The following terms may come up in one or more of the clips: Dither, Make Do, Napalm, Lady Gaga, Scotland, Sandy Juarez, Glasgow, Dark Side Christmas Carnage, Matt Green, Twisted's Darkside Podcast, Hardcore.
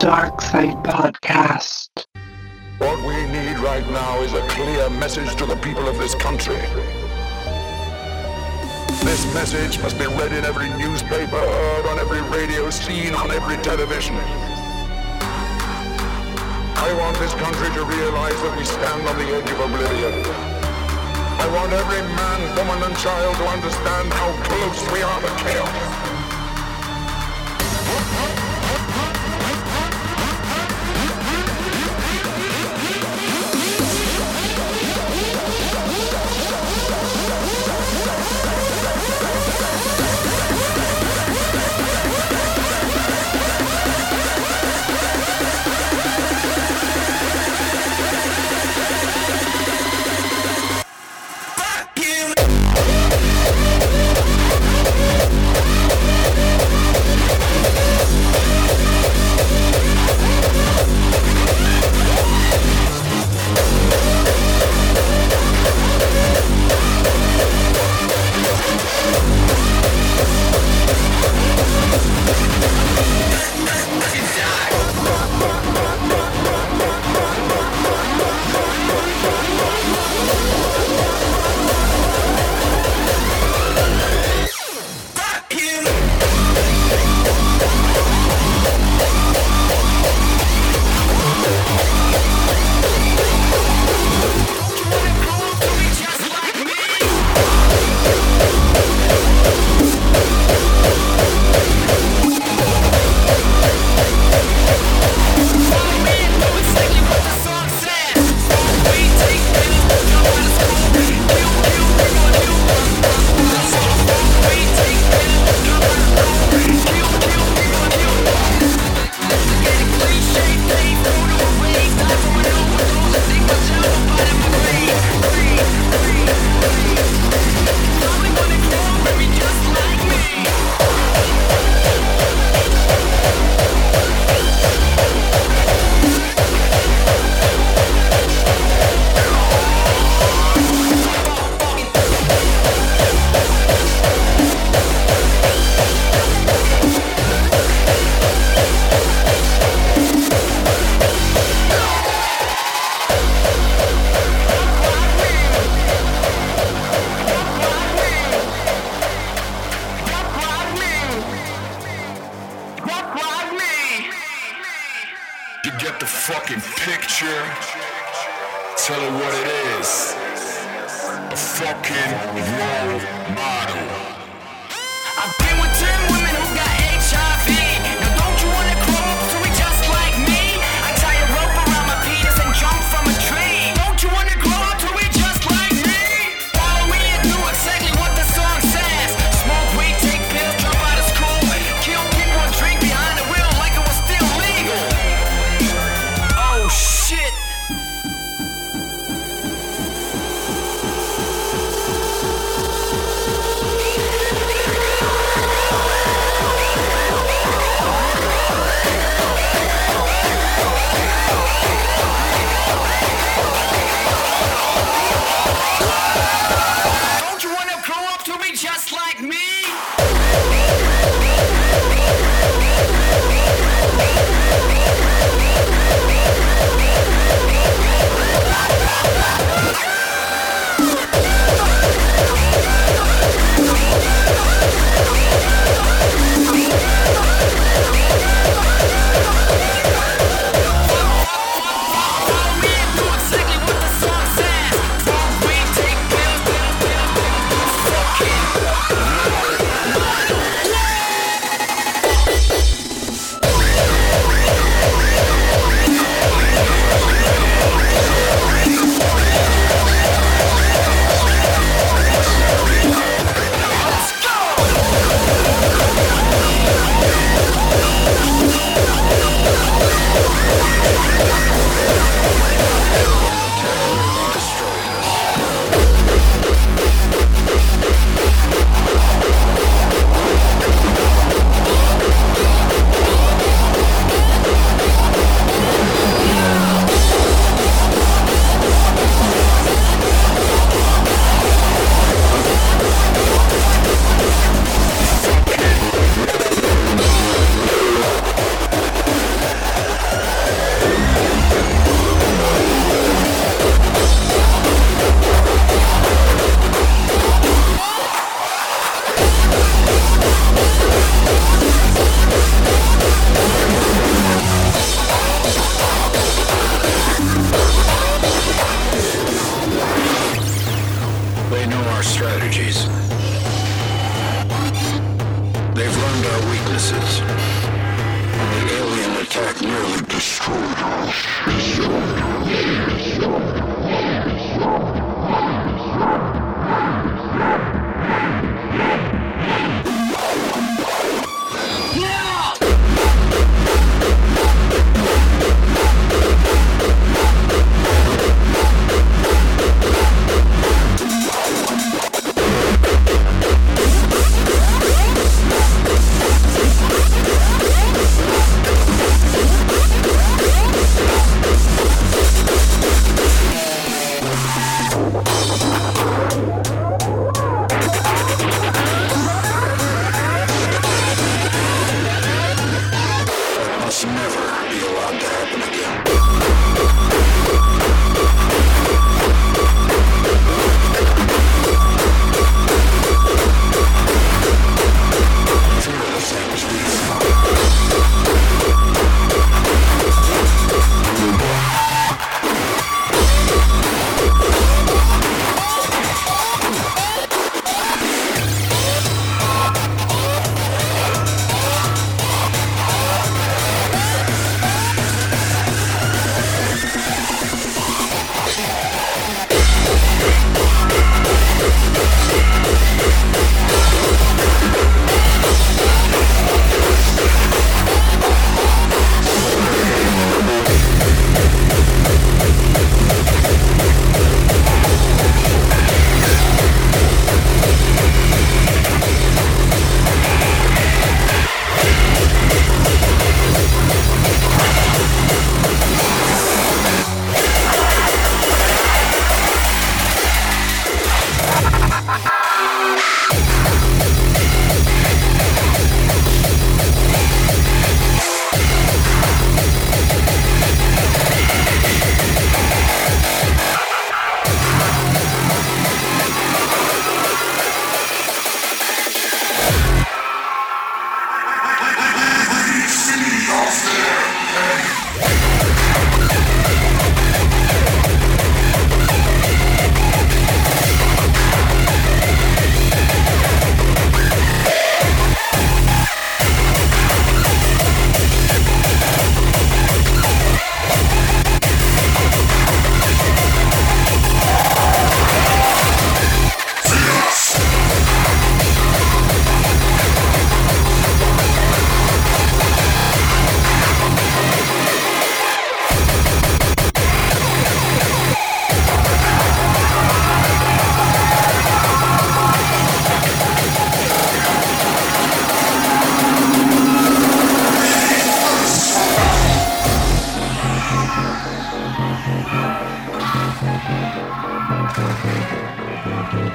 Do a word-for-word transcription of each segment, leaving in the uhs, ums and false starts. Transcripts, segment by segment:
Dark Side Podcast. What we need right now is a clear message to the people of this country. This message must be read in every newspaper, heard on every radio, seen on every television. I want this country to realize that we stand on the edge of oblivion. I want every man, woman, and child to understand how close we are to chaos. our strategies. They've learned our weaknesses. The alien attack nearly destroyed us. Destroyed us. Destroyed us. Destroyed us.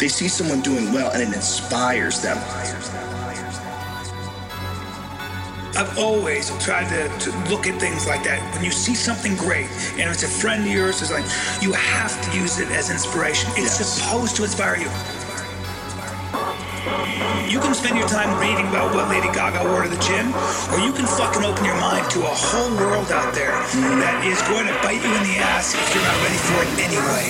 They see someone doing well and it inspires them. I've always tried to, to look at things like that. When you see something great and it's a friend of yours, it's like you have to use it as inspiration. It's yes. supposed to inspire you. You can spend your time reading about what Lady Gaga wore to the gym, or you can fucking open your mind to a whole world out there that is going to bite you in the ass if you're not ready for it anyway.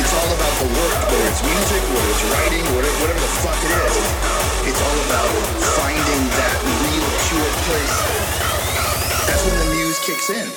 It's all about the work, whether it's music, whether it's writing, whatever the fuck it is. It's all about finding that real pure place. That's when the muse kicks in.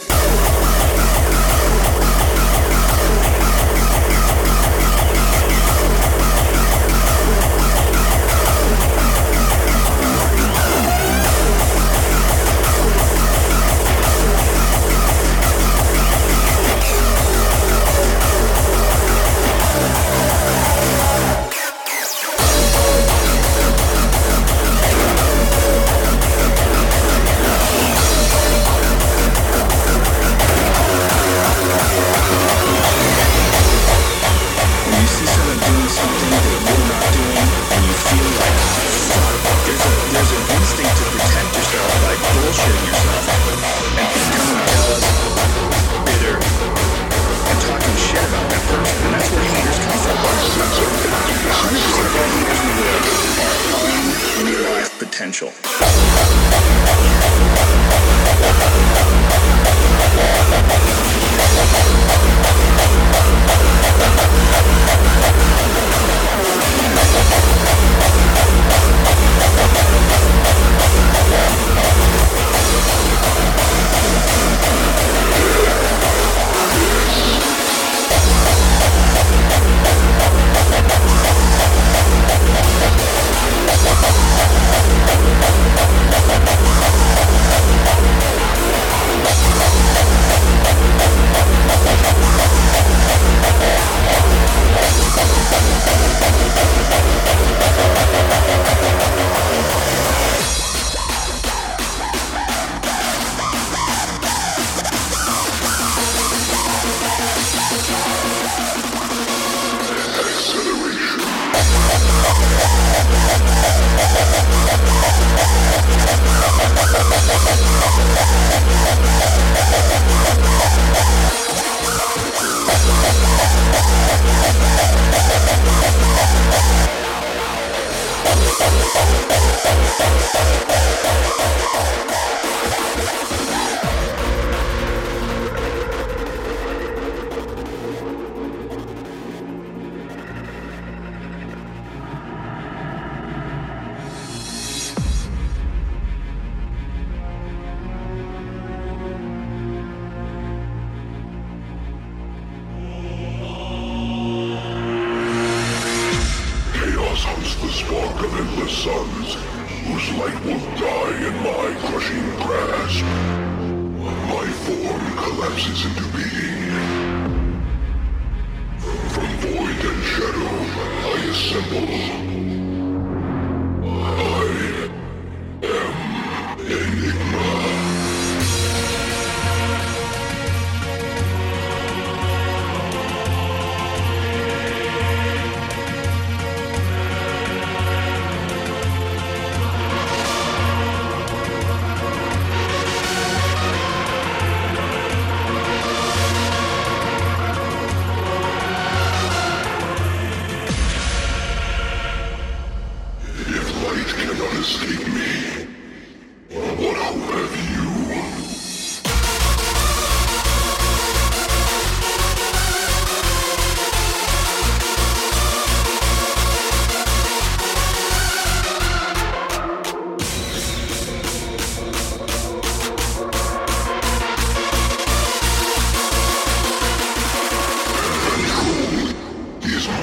We'll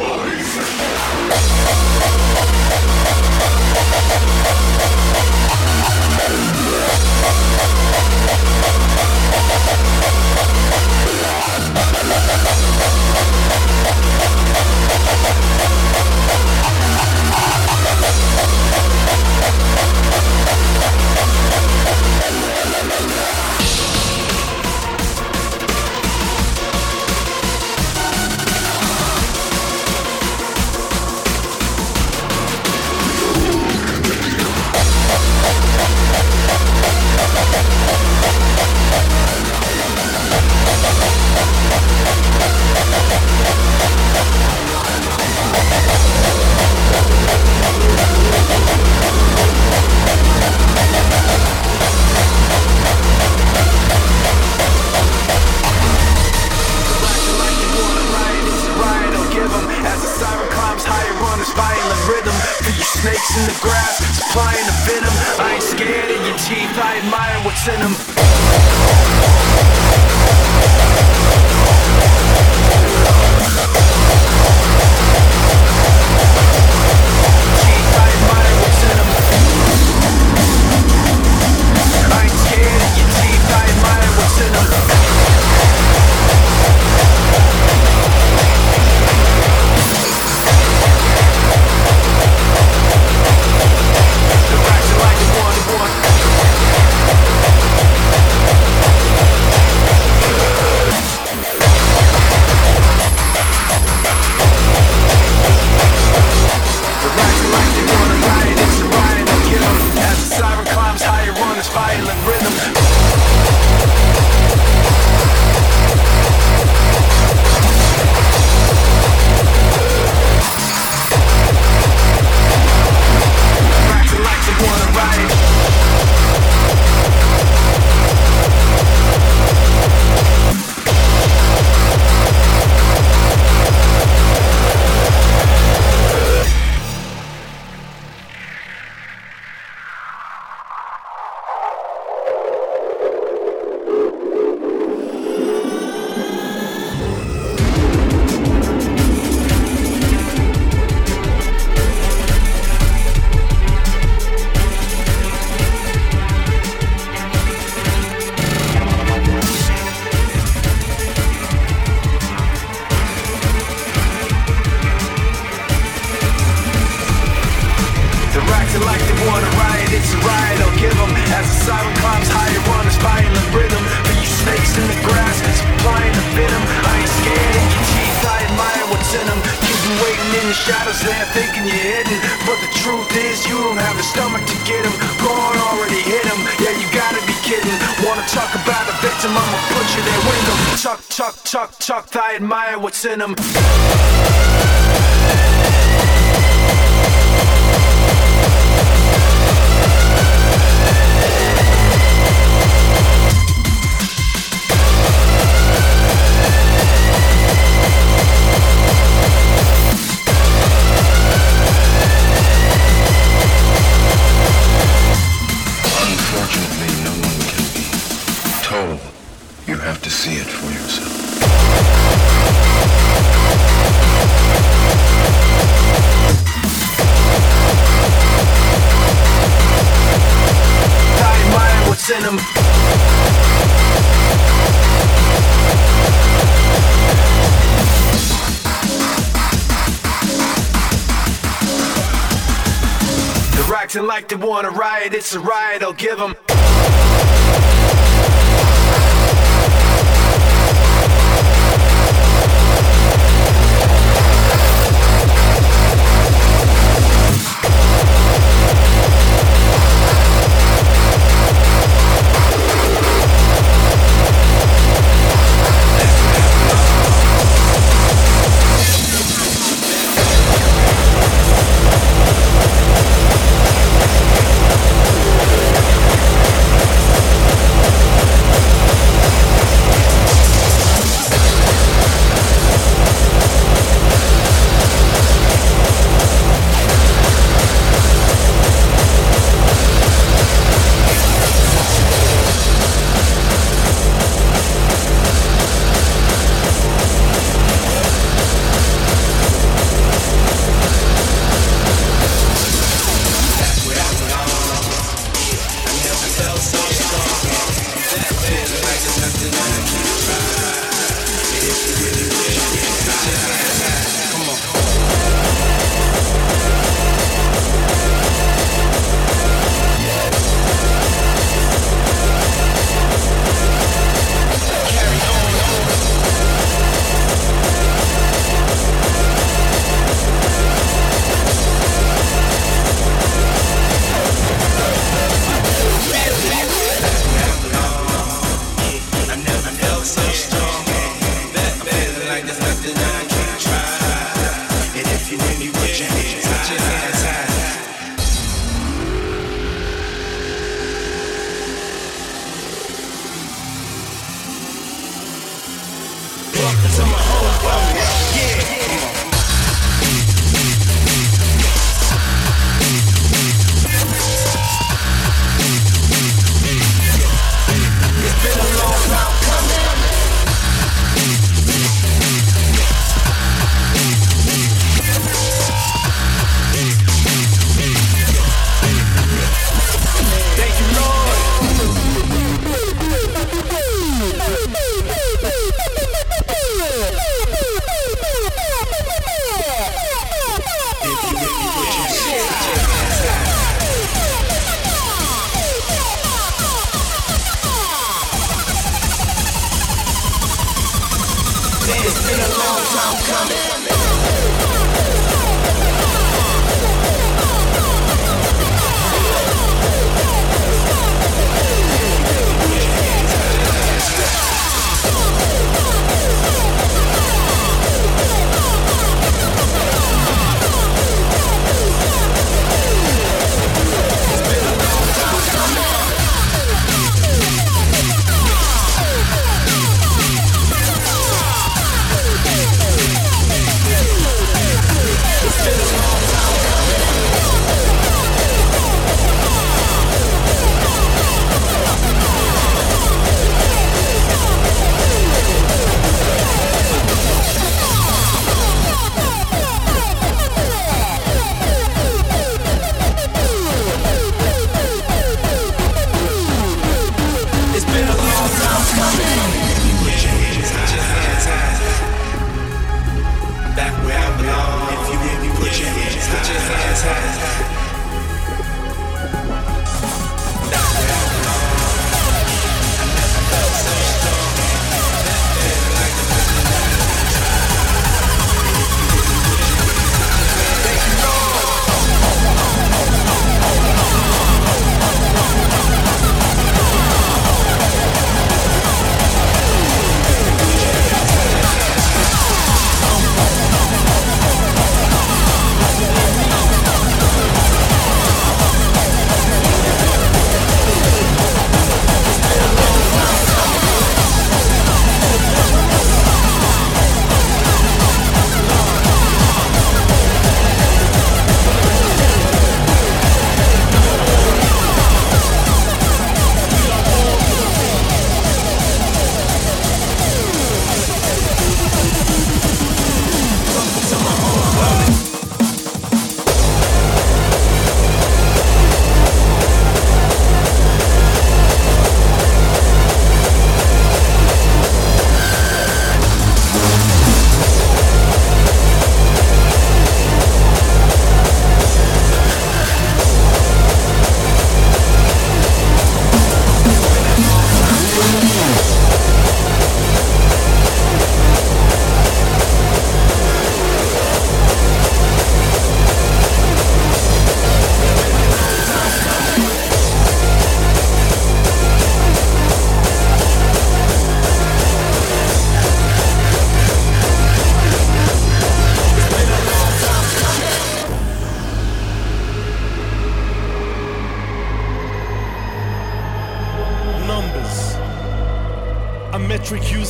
be right back. rhythm for you snakes in the grass, supplying the venom. I ain't scared of your teeth, I admire what's in them. Teeth, I admire what's in them. I ain't scared of your teeth, I admire what's in them. In them. Like they want a riot, it's a riot, I'll give them.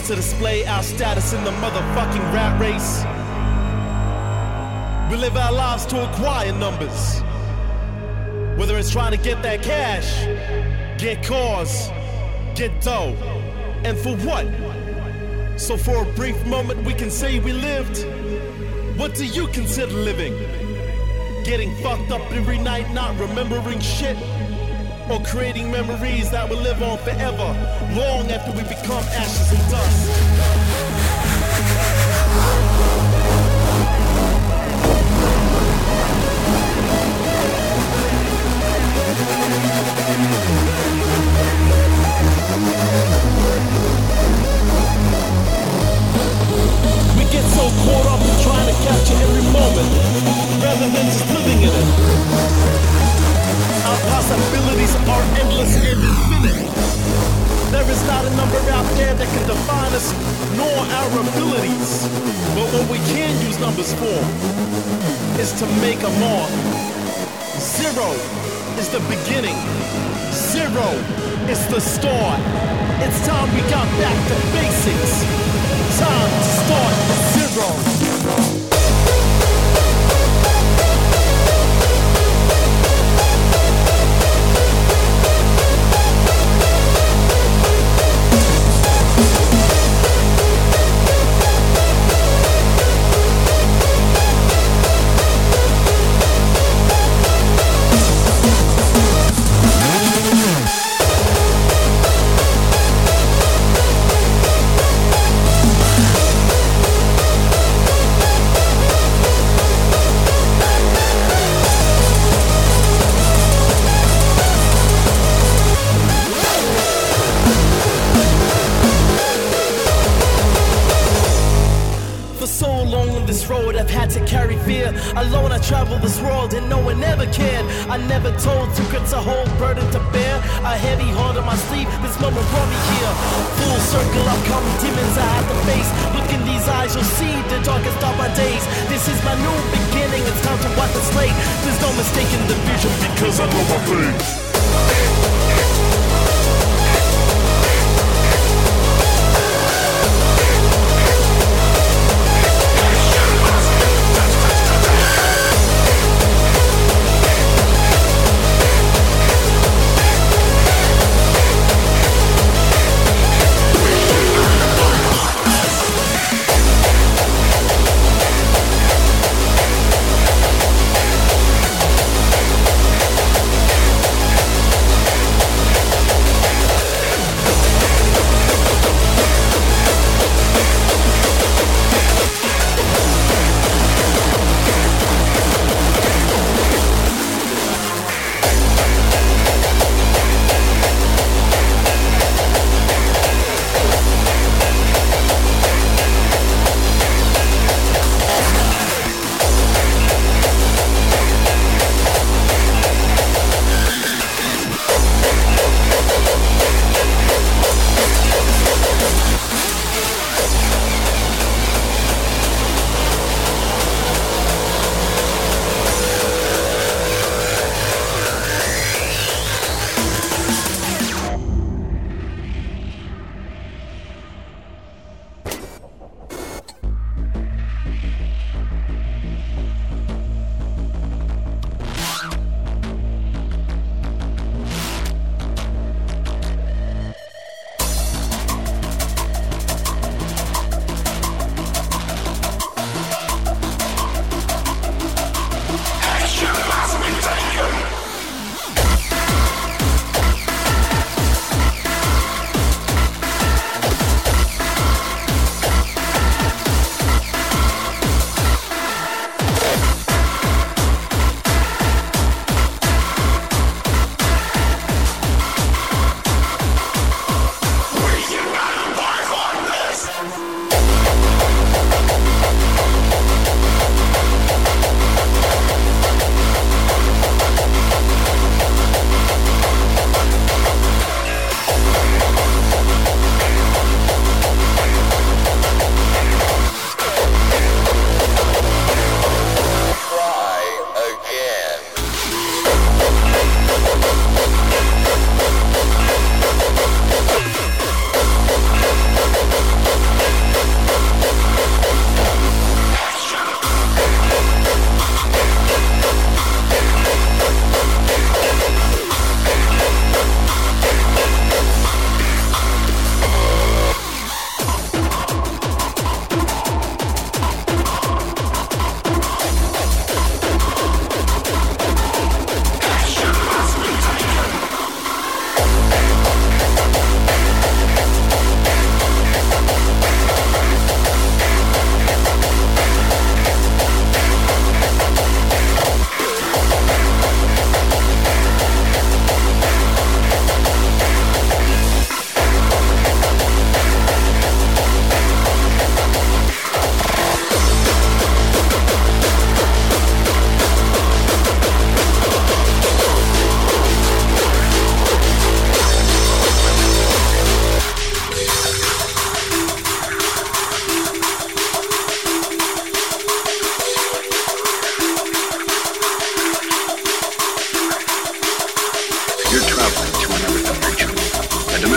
To display our status in the motherfucking rat race. We live our lives to acquire numbers. Whether it's trying to get that cash, get cars, get dough, and for what? So for a brief moment we can say we lived. What do you consider living? Getting fucked up every night, not remembering shit? Or creating memories that will live on forever, long after we become ashes and dust. We get so caught up in trying to capture every moment, rather than just living in it. Our possibilities are endless and infinite. There is not a number out there that can define us, nor our abilities. But what we can use numbers for is to make a mark. Zero is the beginning. Zero is the start. It's time we got back to basics. Time to start at zero. Alone I traveled this world and no one ever cared. I never told secrets, a whole burden to bear. A heavy heart on my sleeve, this moment brought me here. Full circle, upcoming demons I have to face. Look in these eyes, you'll see the darkest of my days. This is my new beginning, it's time to wipe the slate. There's no mistaking the vision because I know my place.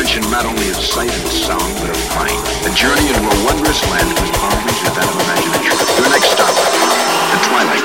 searching not only of sight and sound, but of mind. A journey into a wondrous land whose boundaries are that of imagination. Your next stop, the Twilight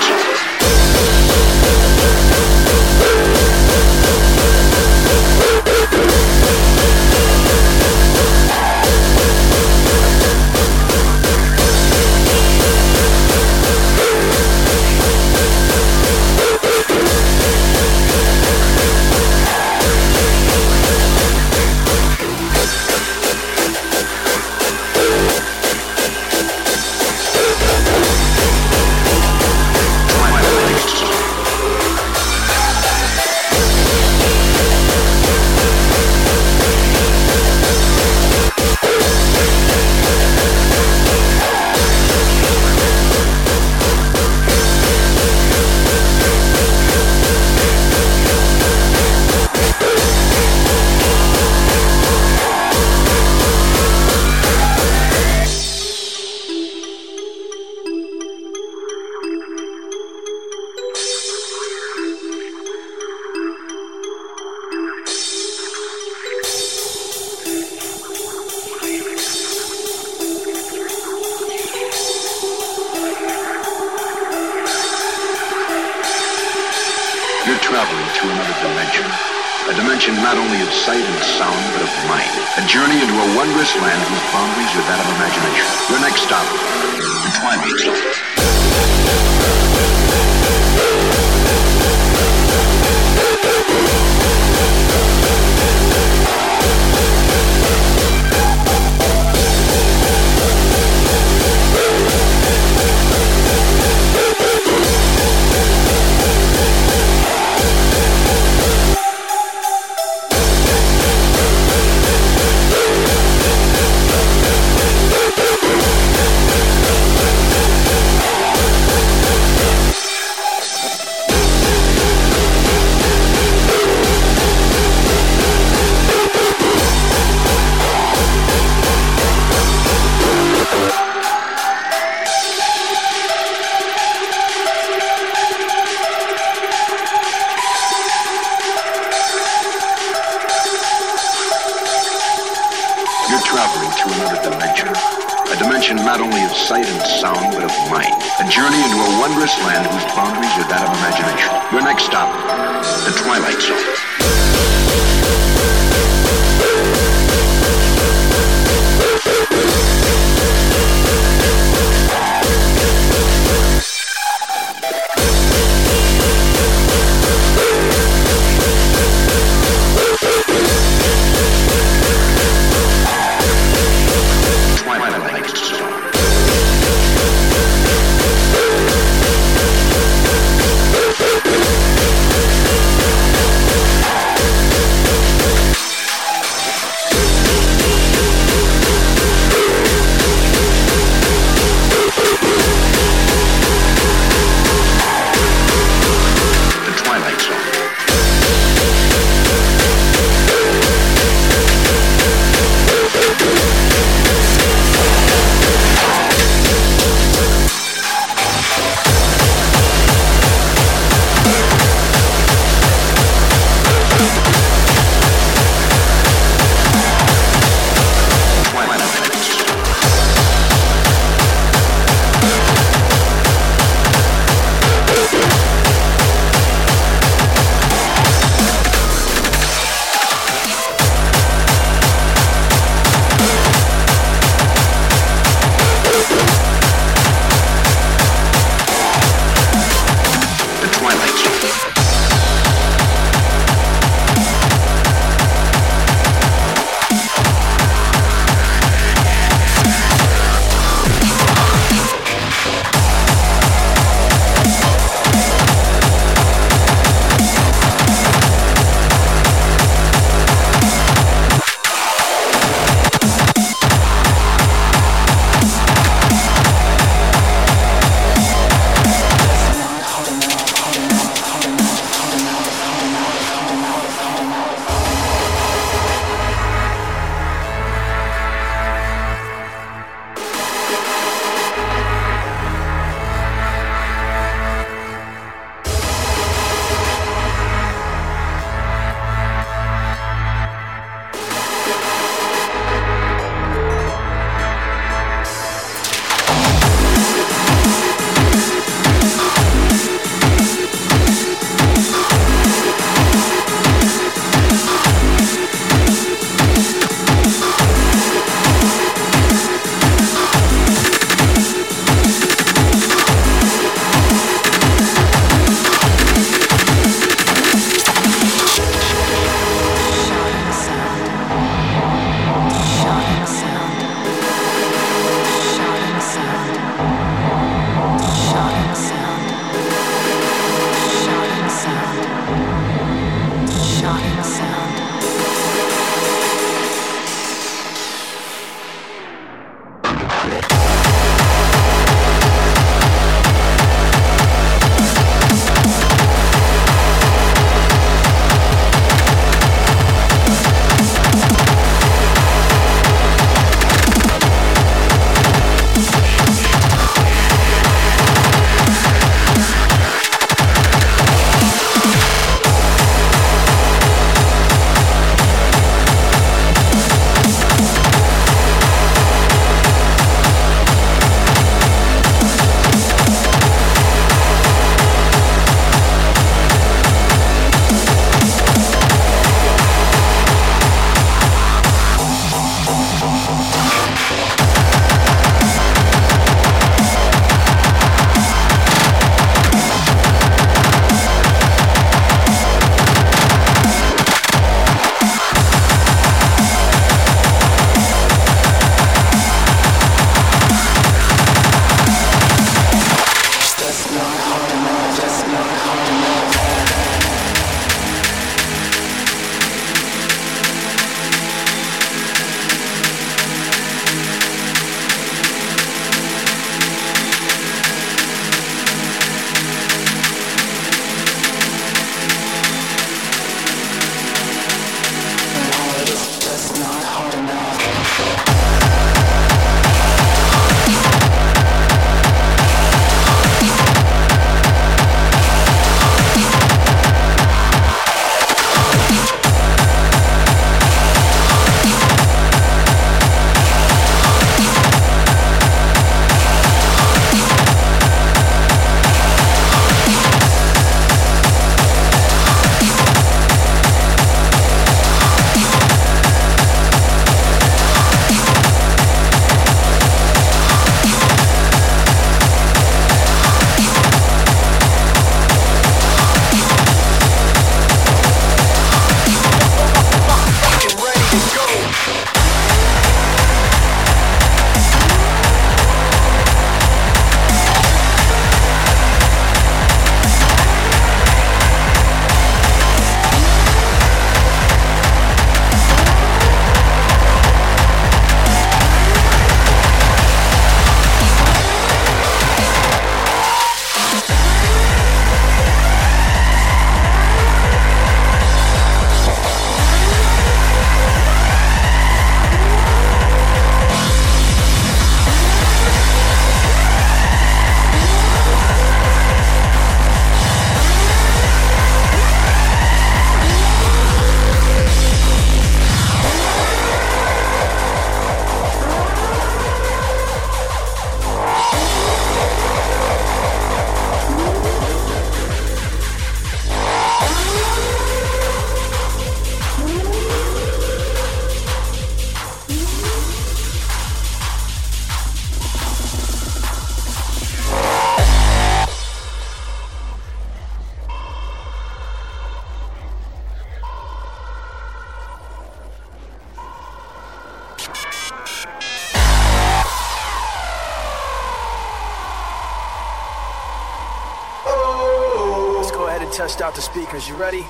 test out the speakers. You ready?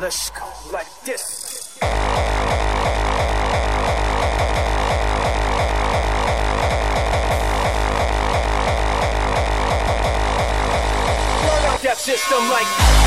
Let's go like this. Blow out that system like...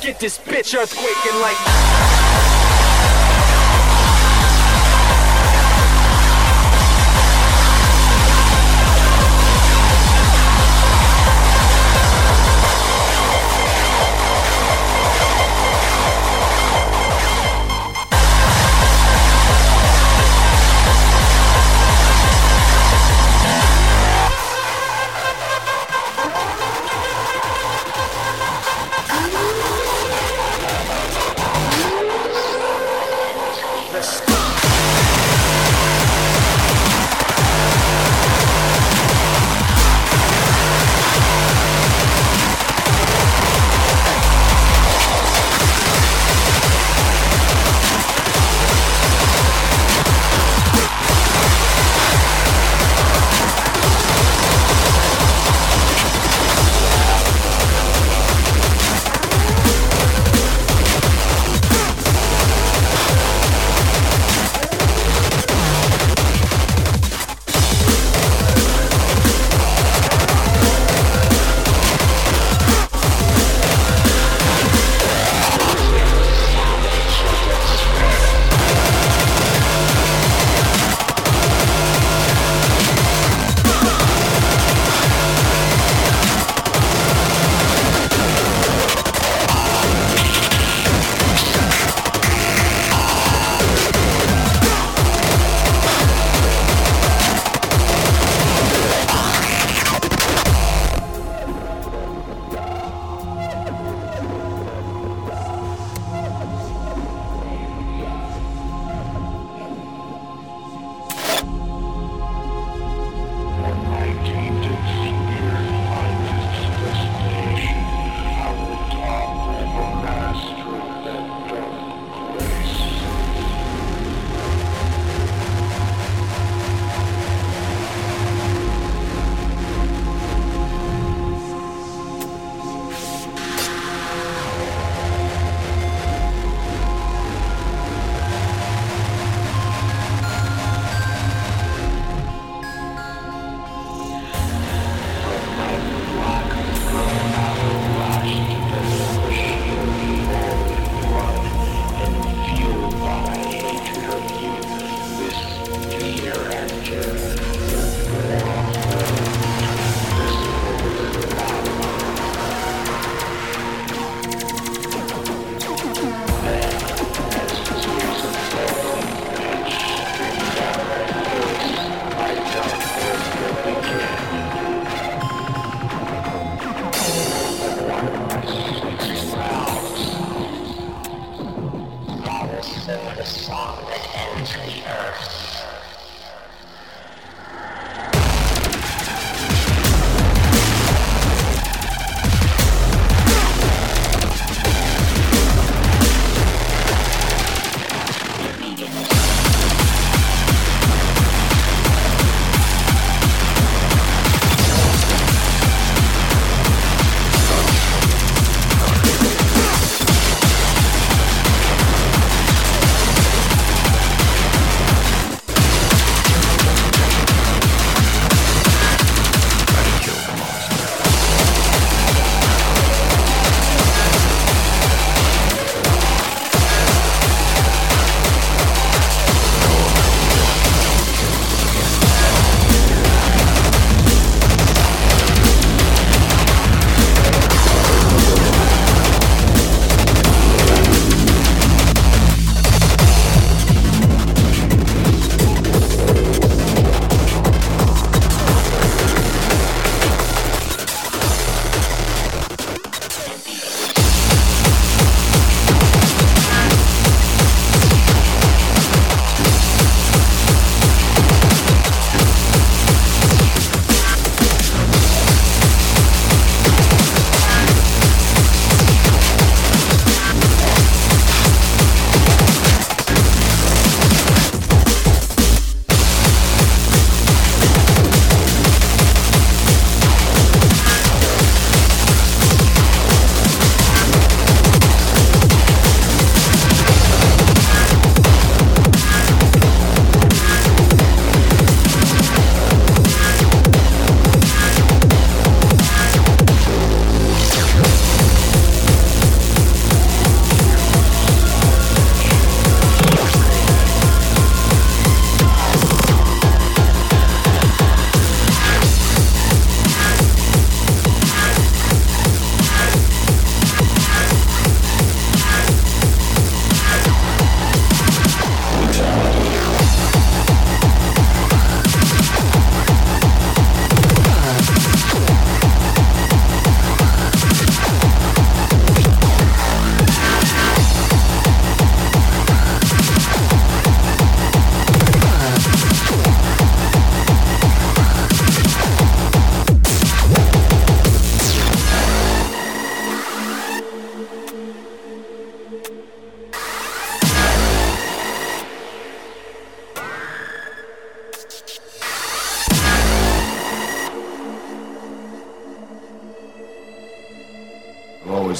Get this bitch earthquaking like...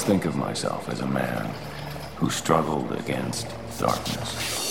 think of myself as a man who struggled against darkness.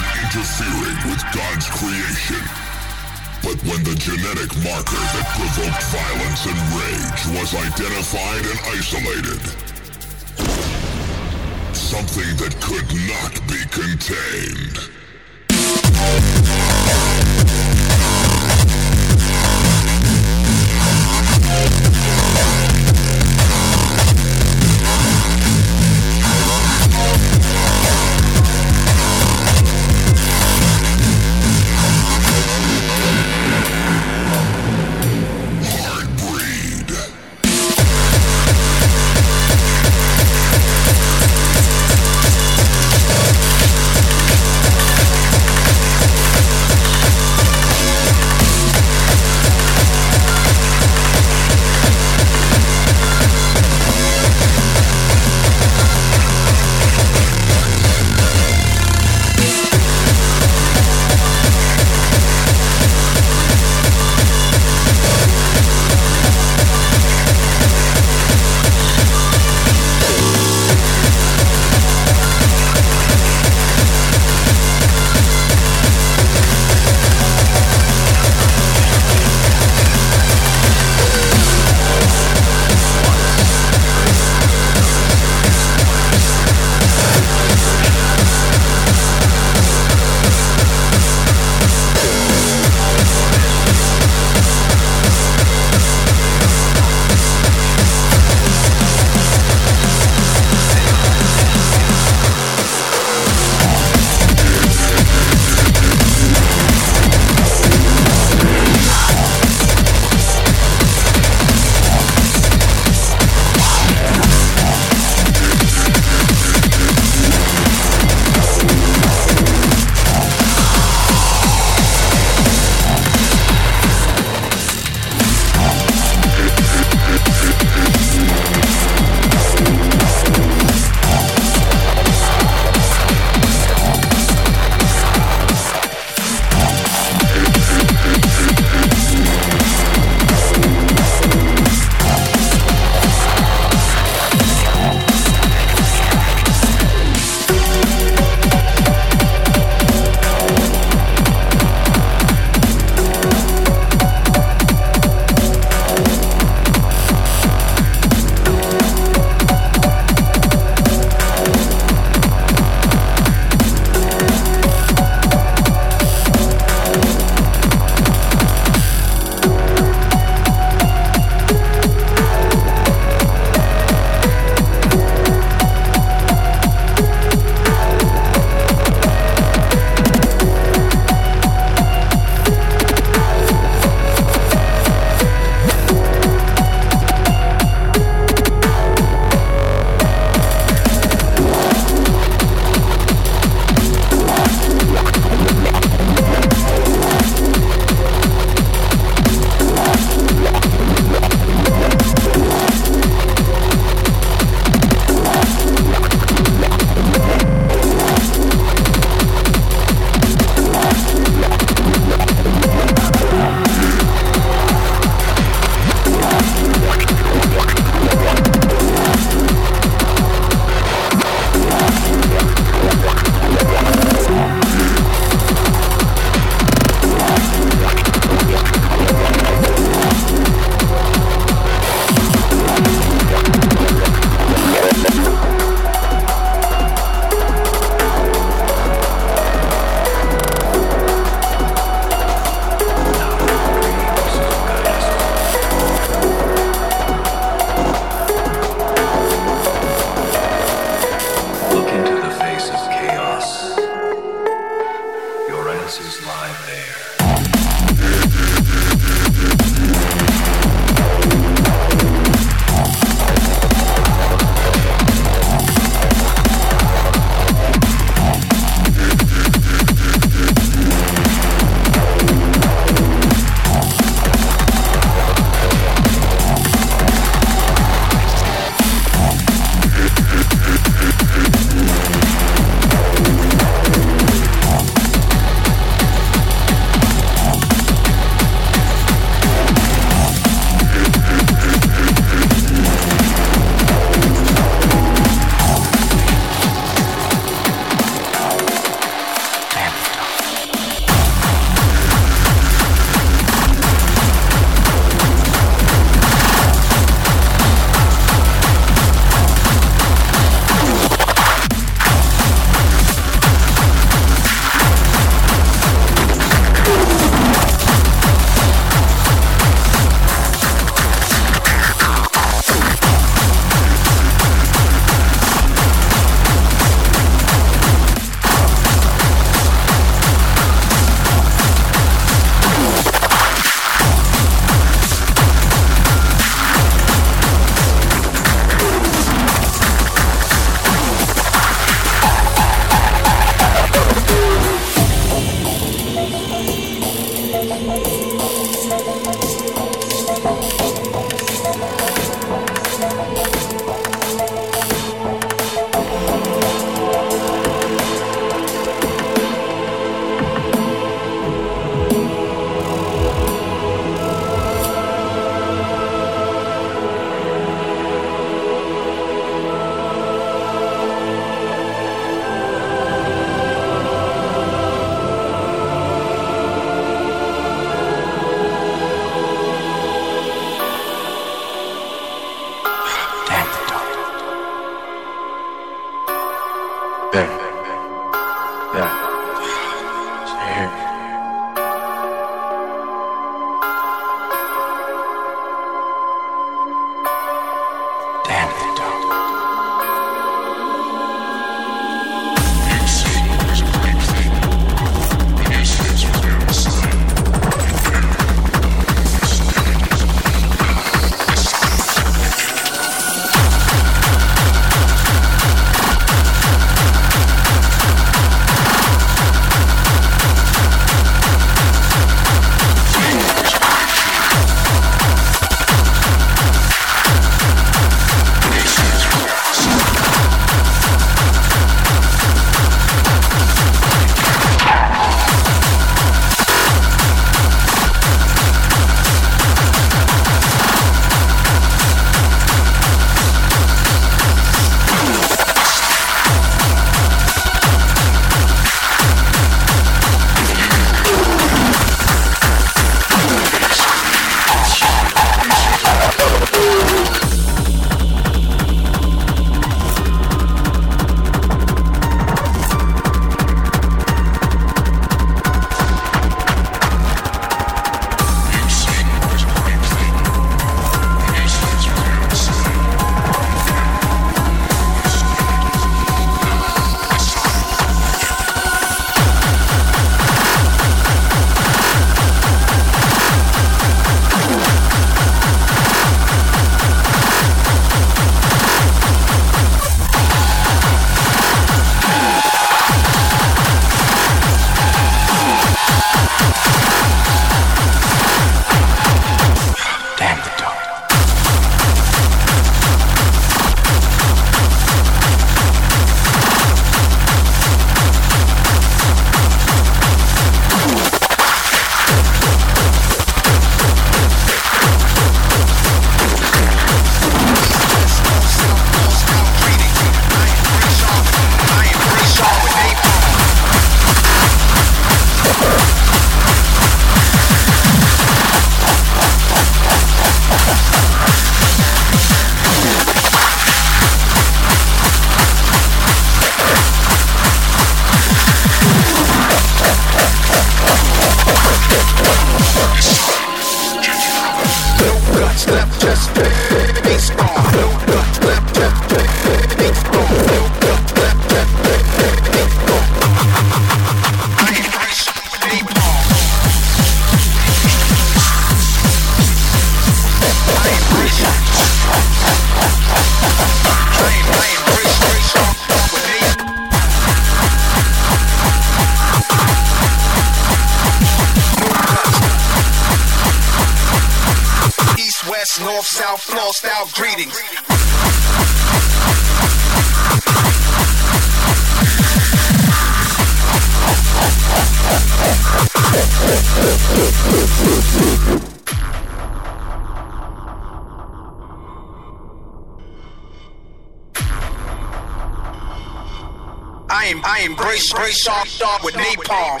Start with napalm.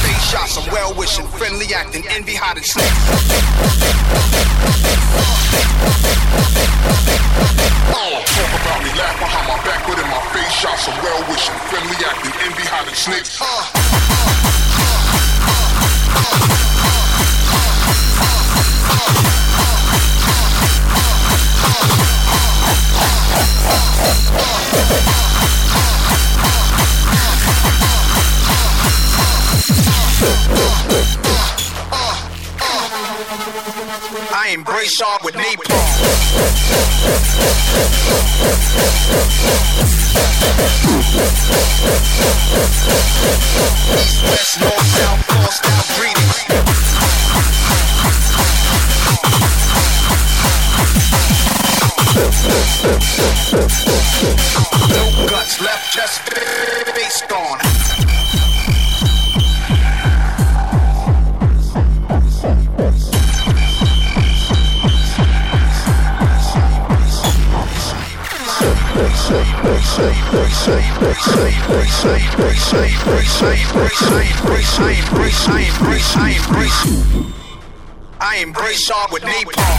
Face shots of well wishing, friendly acting, envy, hot and slick. Me laugh behind my back, but in my face, shots of well wishing, friendly acting, envy, hiding snakes. Uh, uh, uh, uh, uh, uh, uh, uh, uh, uh, uh, I embrace y'all with napalm. West, north, south, north, south, greetings. No guts left, just face gone. I embrace y'all with napalm.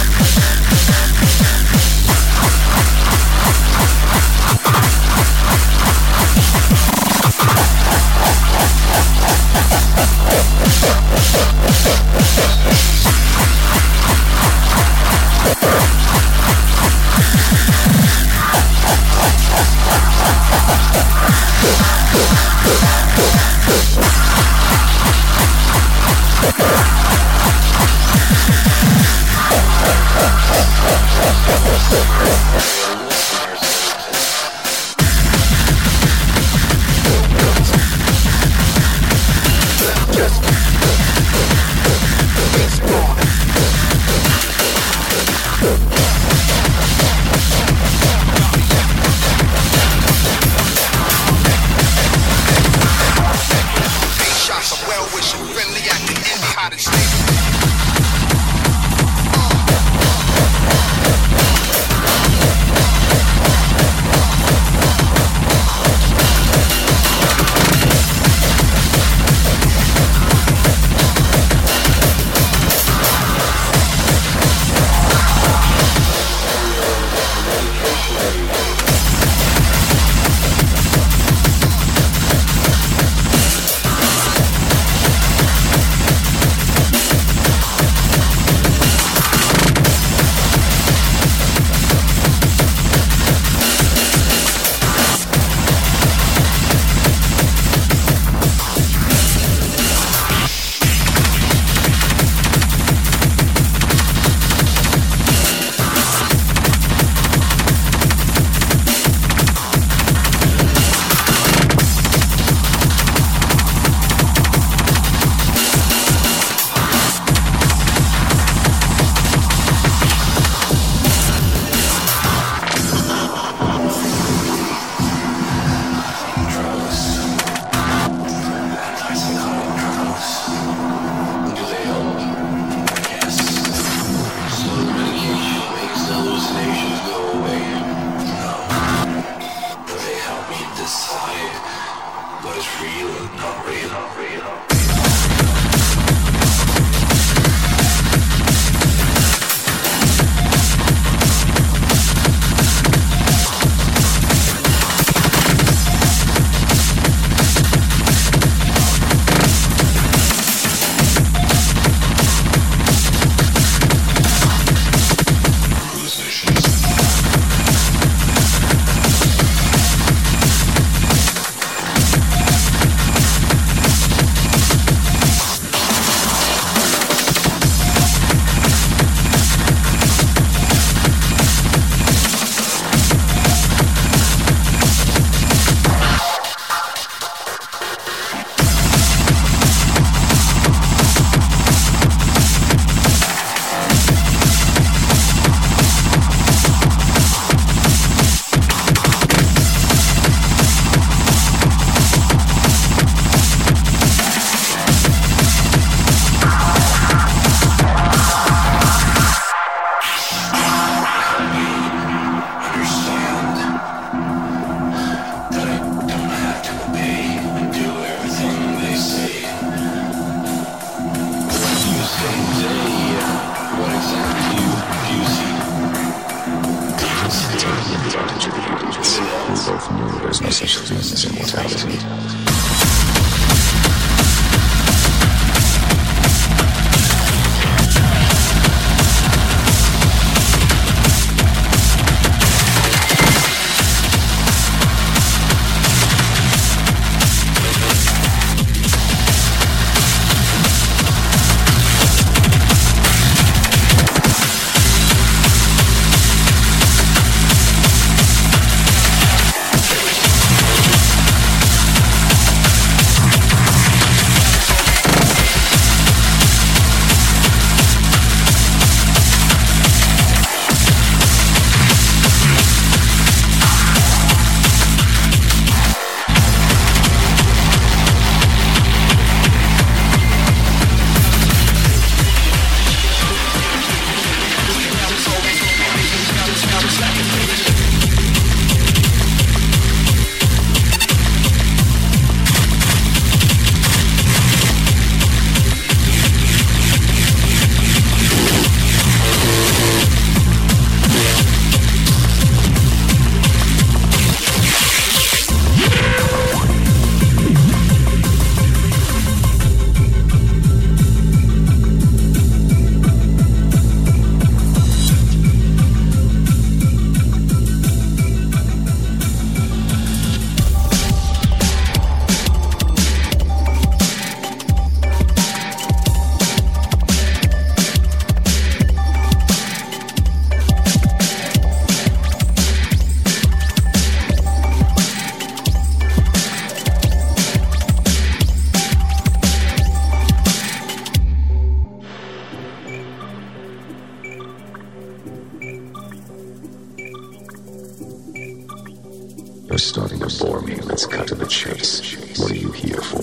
You're starting to bore me. Let's cut to the chase. What are you here for?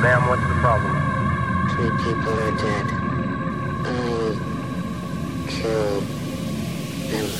Ma'am, what's the problem? Three people are dead. I killed them.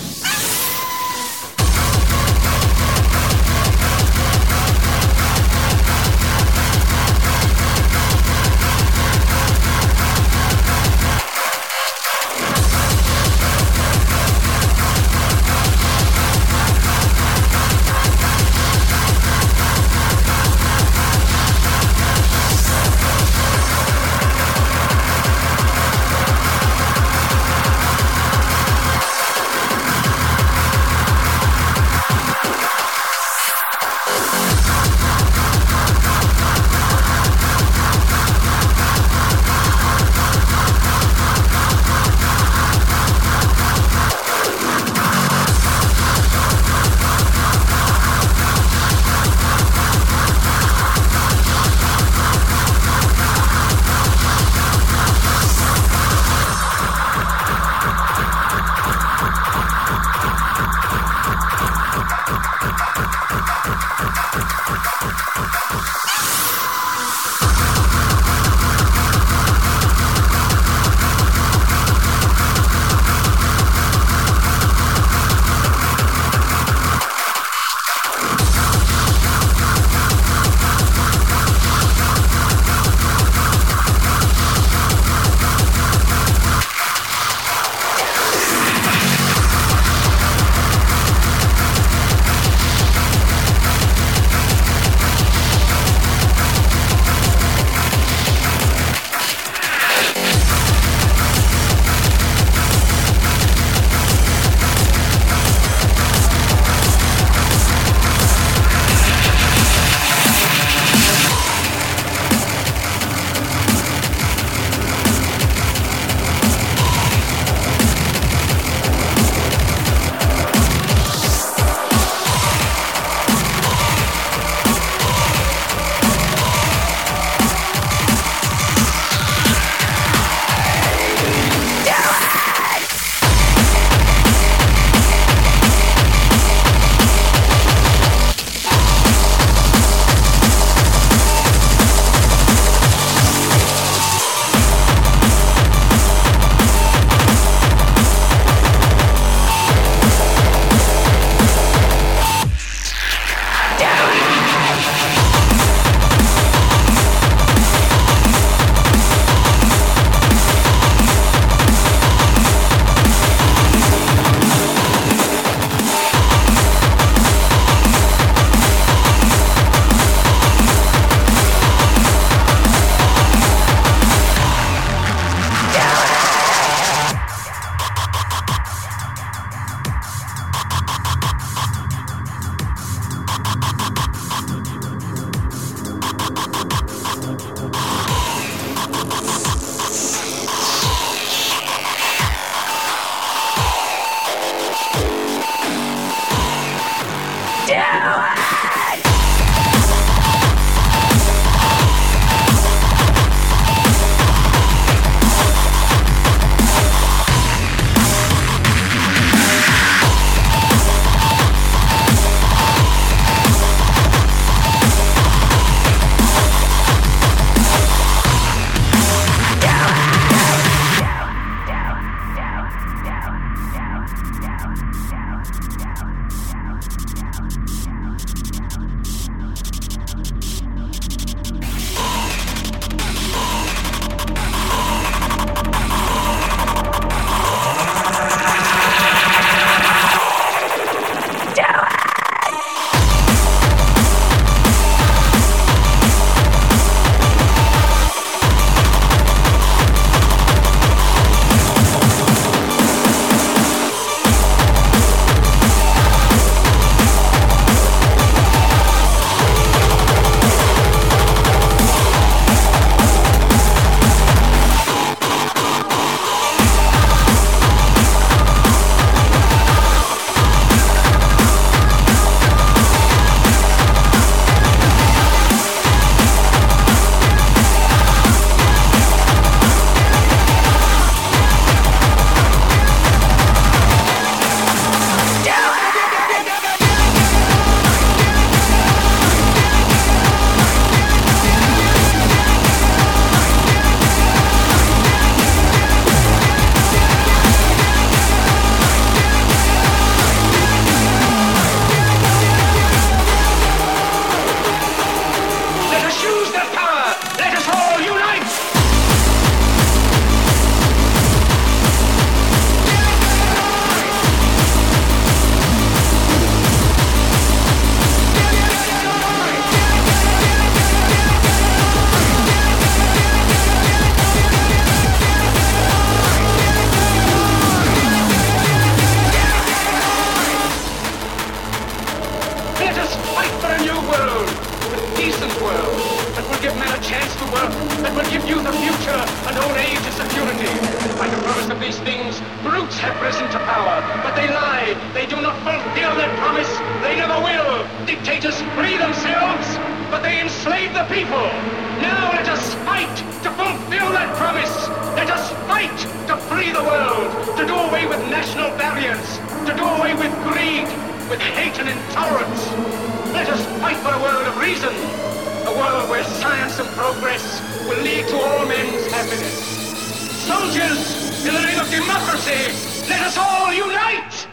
to work that will give you the future and old age of security. I can promise of these things, brutes have risen to power, but they lie. They do not fulfill their promise. They never will. Dictators free themselves, but they enslave the people. Now let us fight to fulfill that promise. Let us fight to free the world, to do away with national barriers, to do away with greed, with hate and intolerance. Let us fight for a world of reason, a world where science and progress will lead to all men's happiness. Soldiers, in the name of democracy, let us all unite!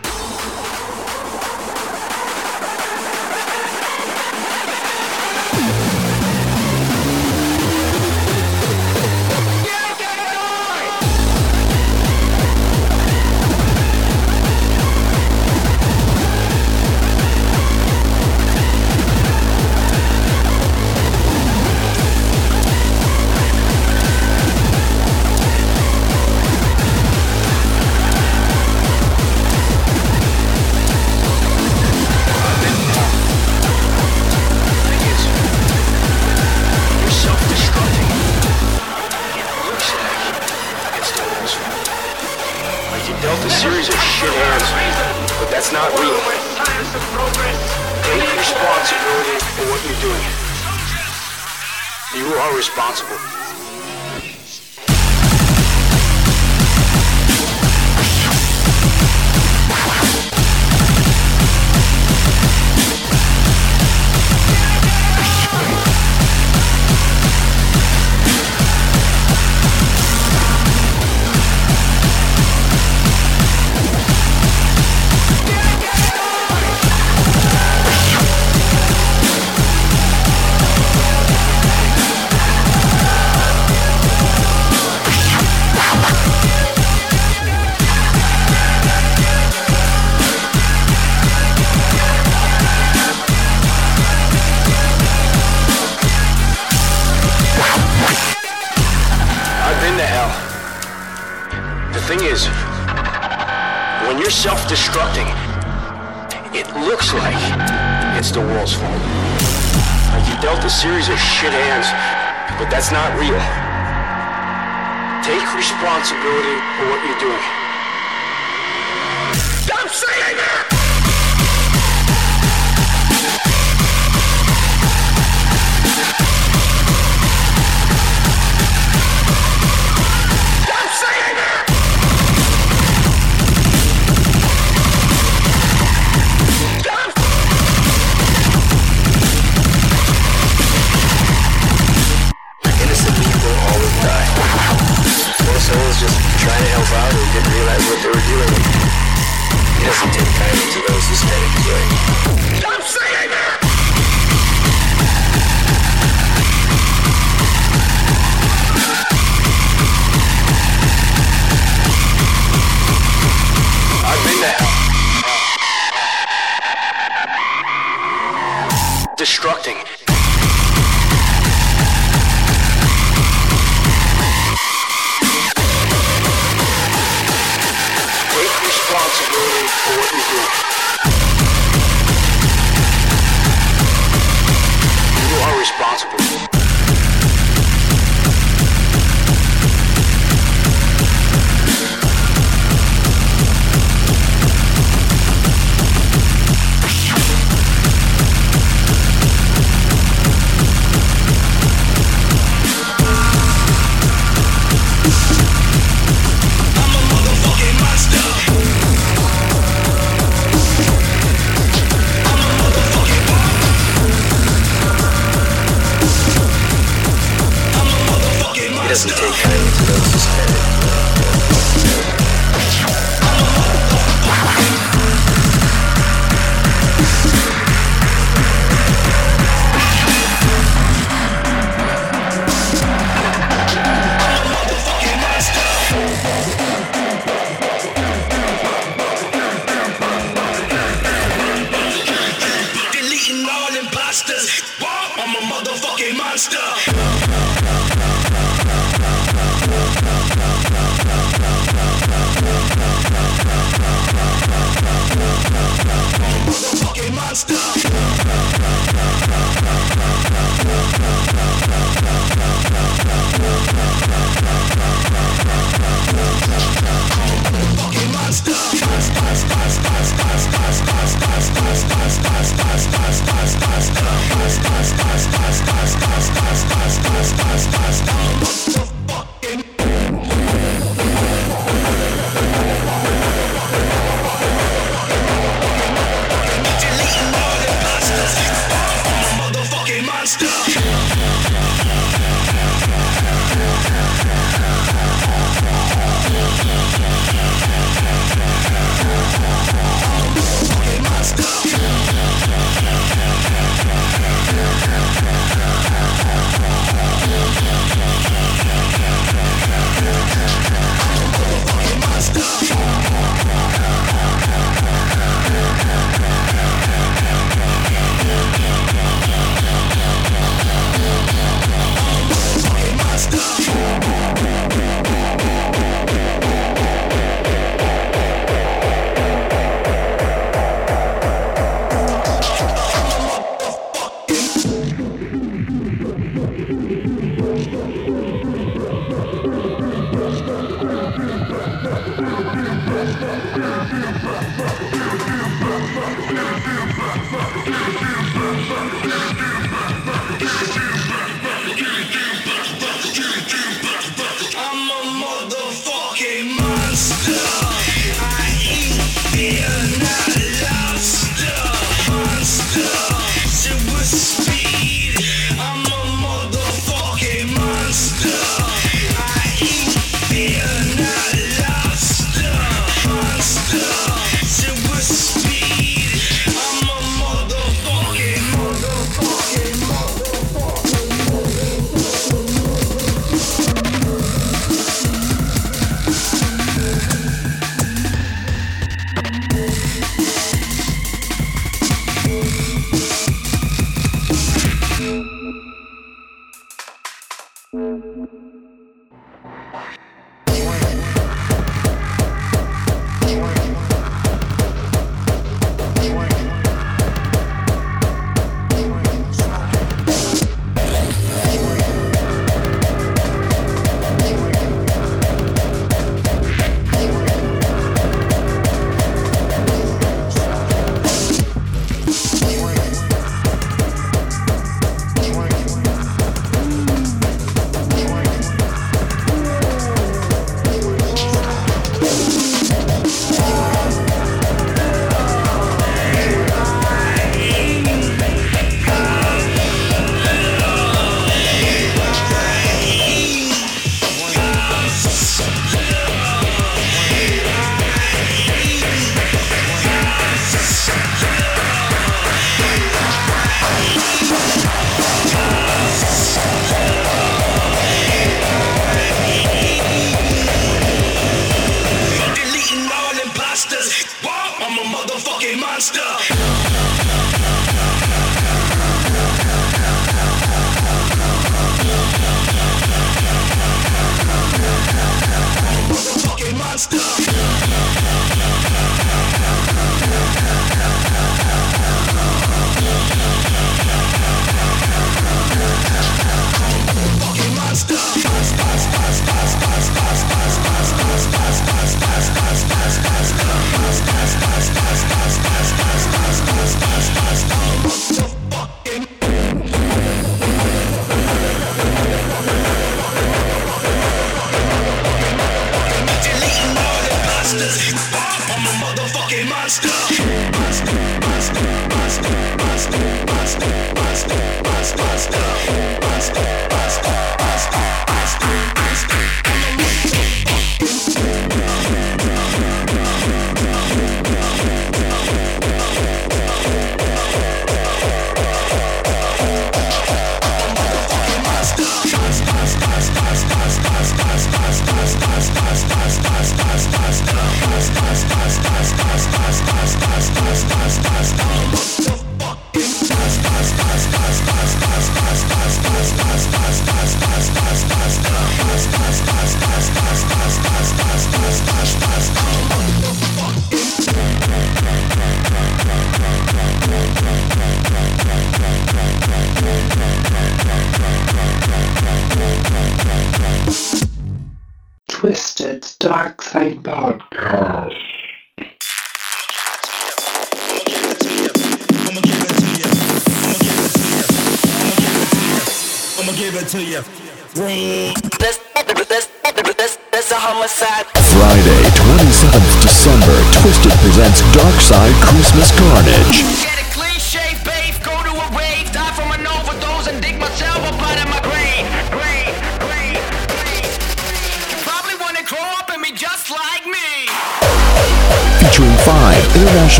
Stop!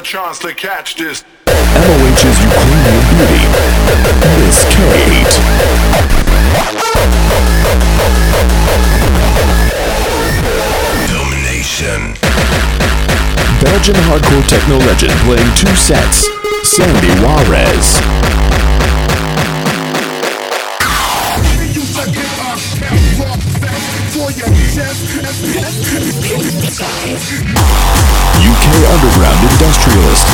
Chance to catch this M O H's Ukrainian beauty, Miss Kate. Domination. Belgian hardcore techno legend playing two sets, Sandy Juarez. U K underground industrialist,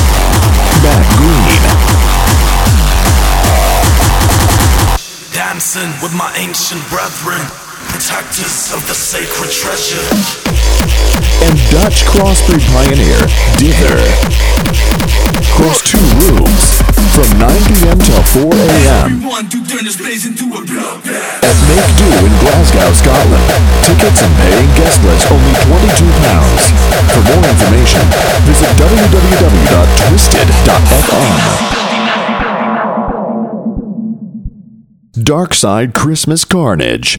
Matt Green. Dancing with my ancient brethren, protectors of the sacred treasure. And Dutch crossbreed pioneer, Dither. Hosts two rooms from nine p.m. till four a.m. at Make Do in Glasgow, Scotland. Tickets and paying guest list only twenty-two pounds. For more information, visit w w w dot twisted dot f m. Dark Side Christmas Carnage.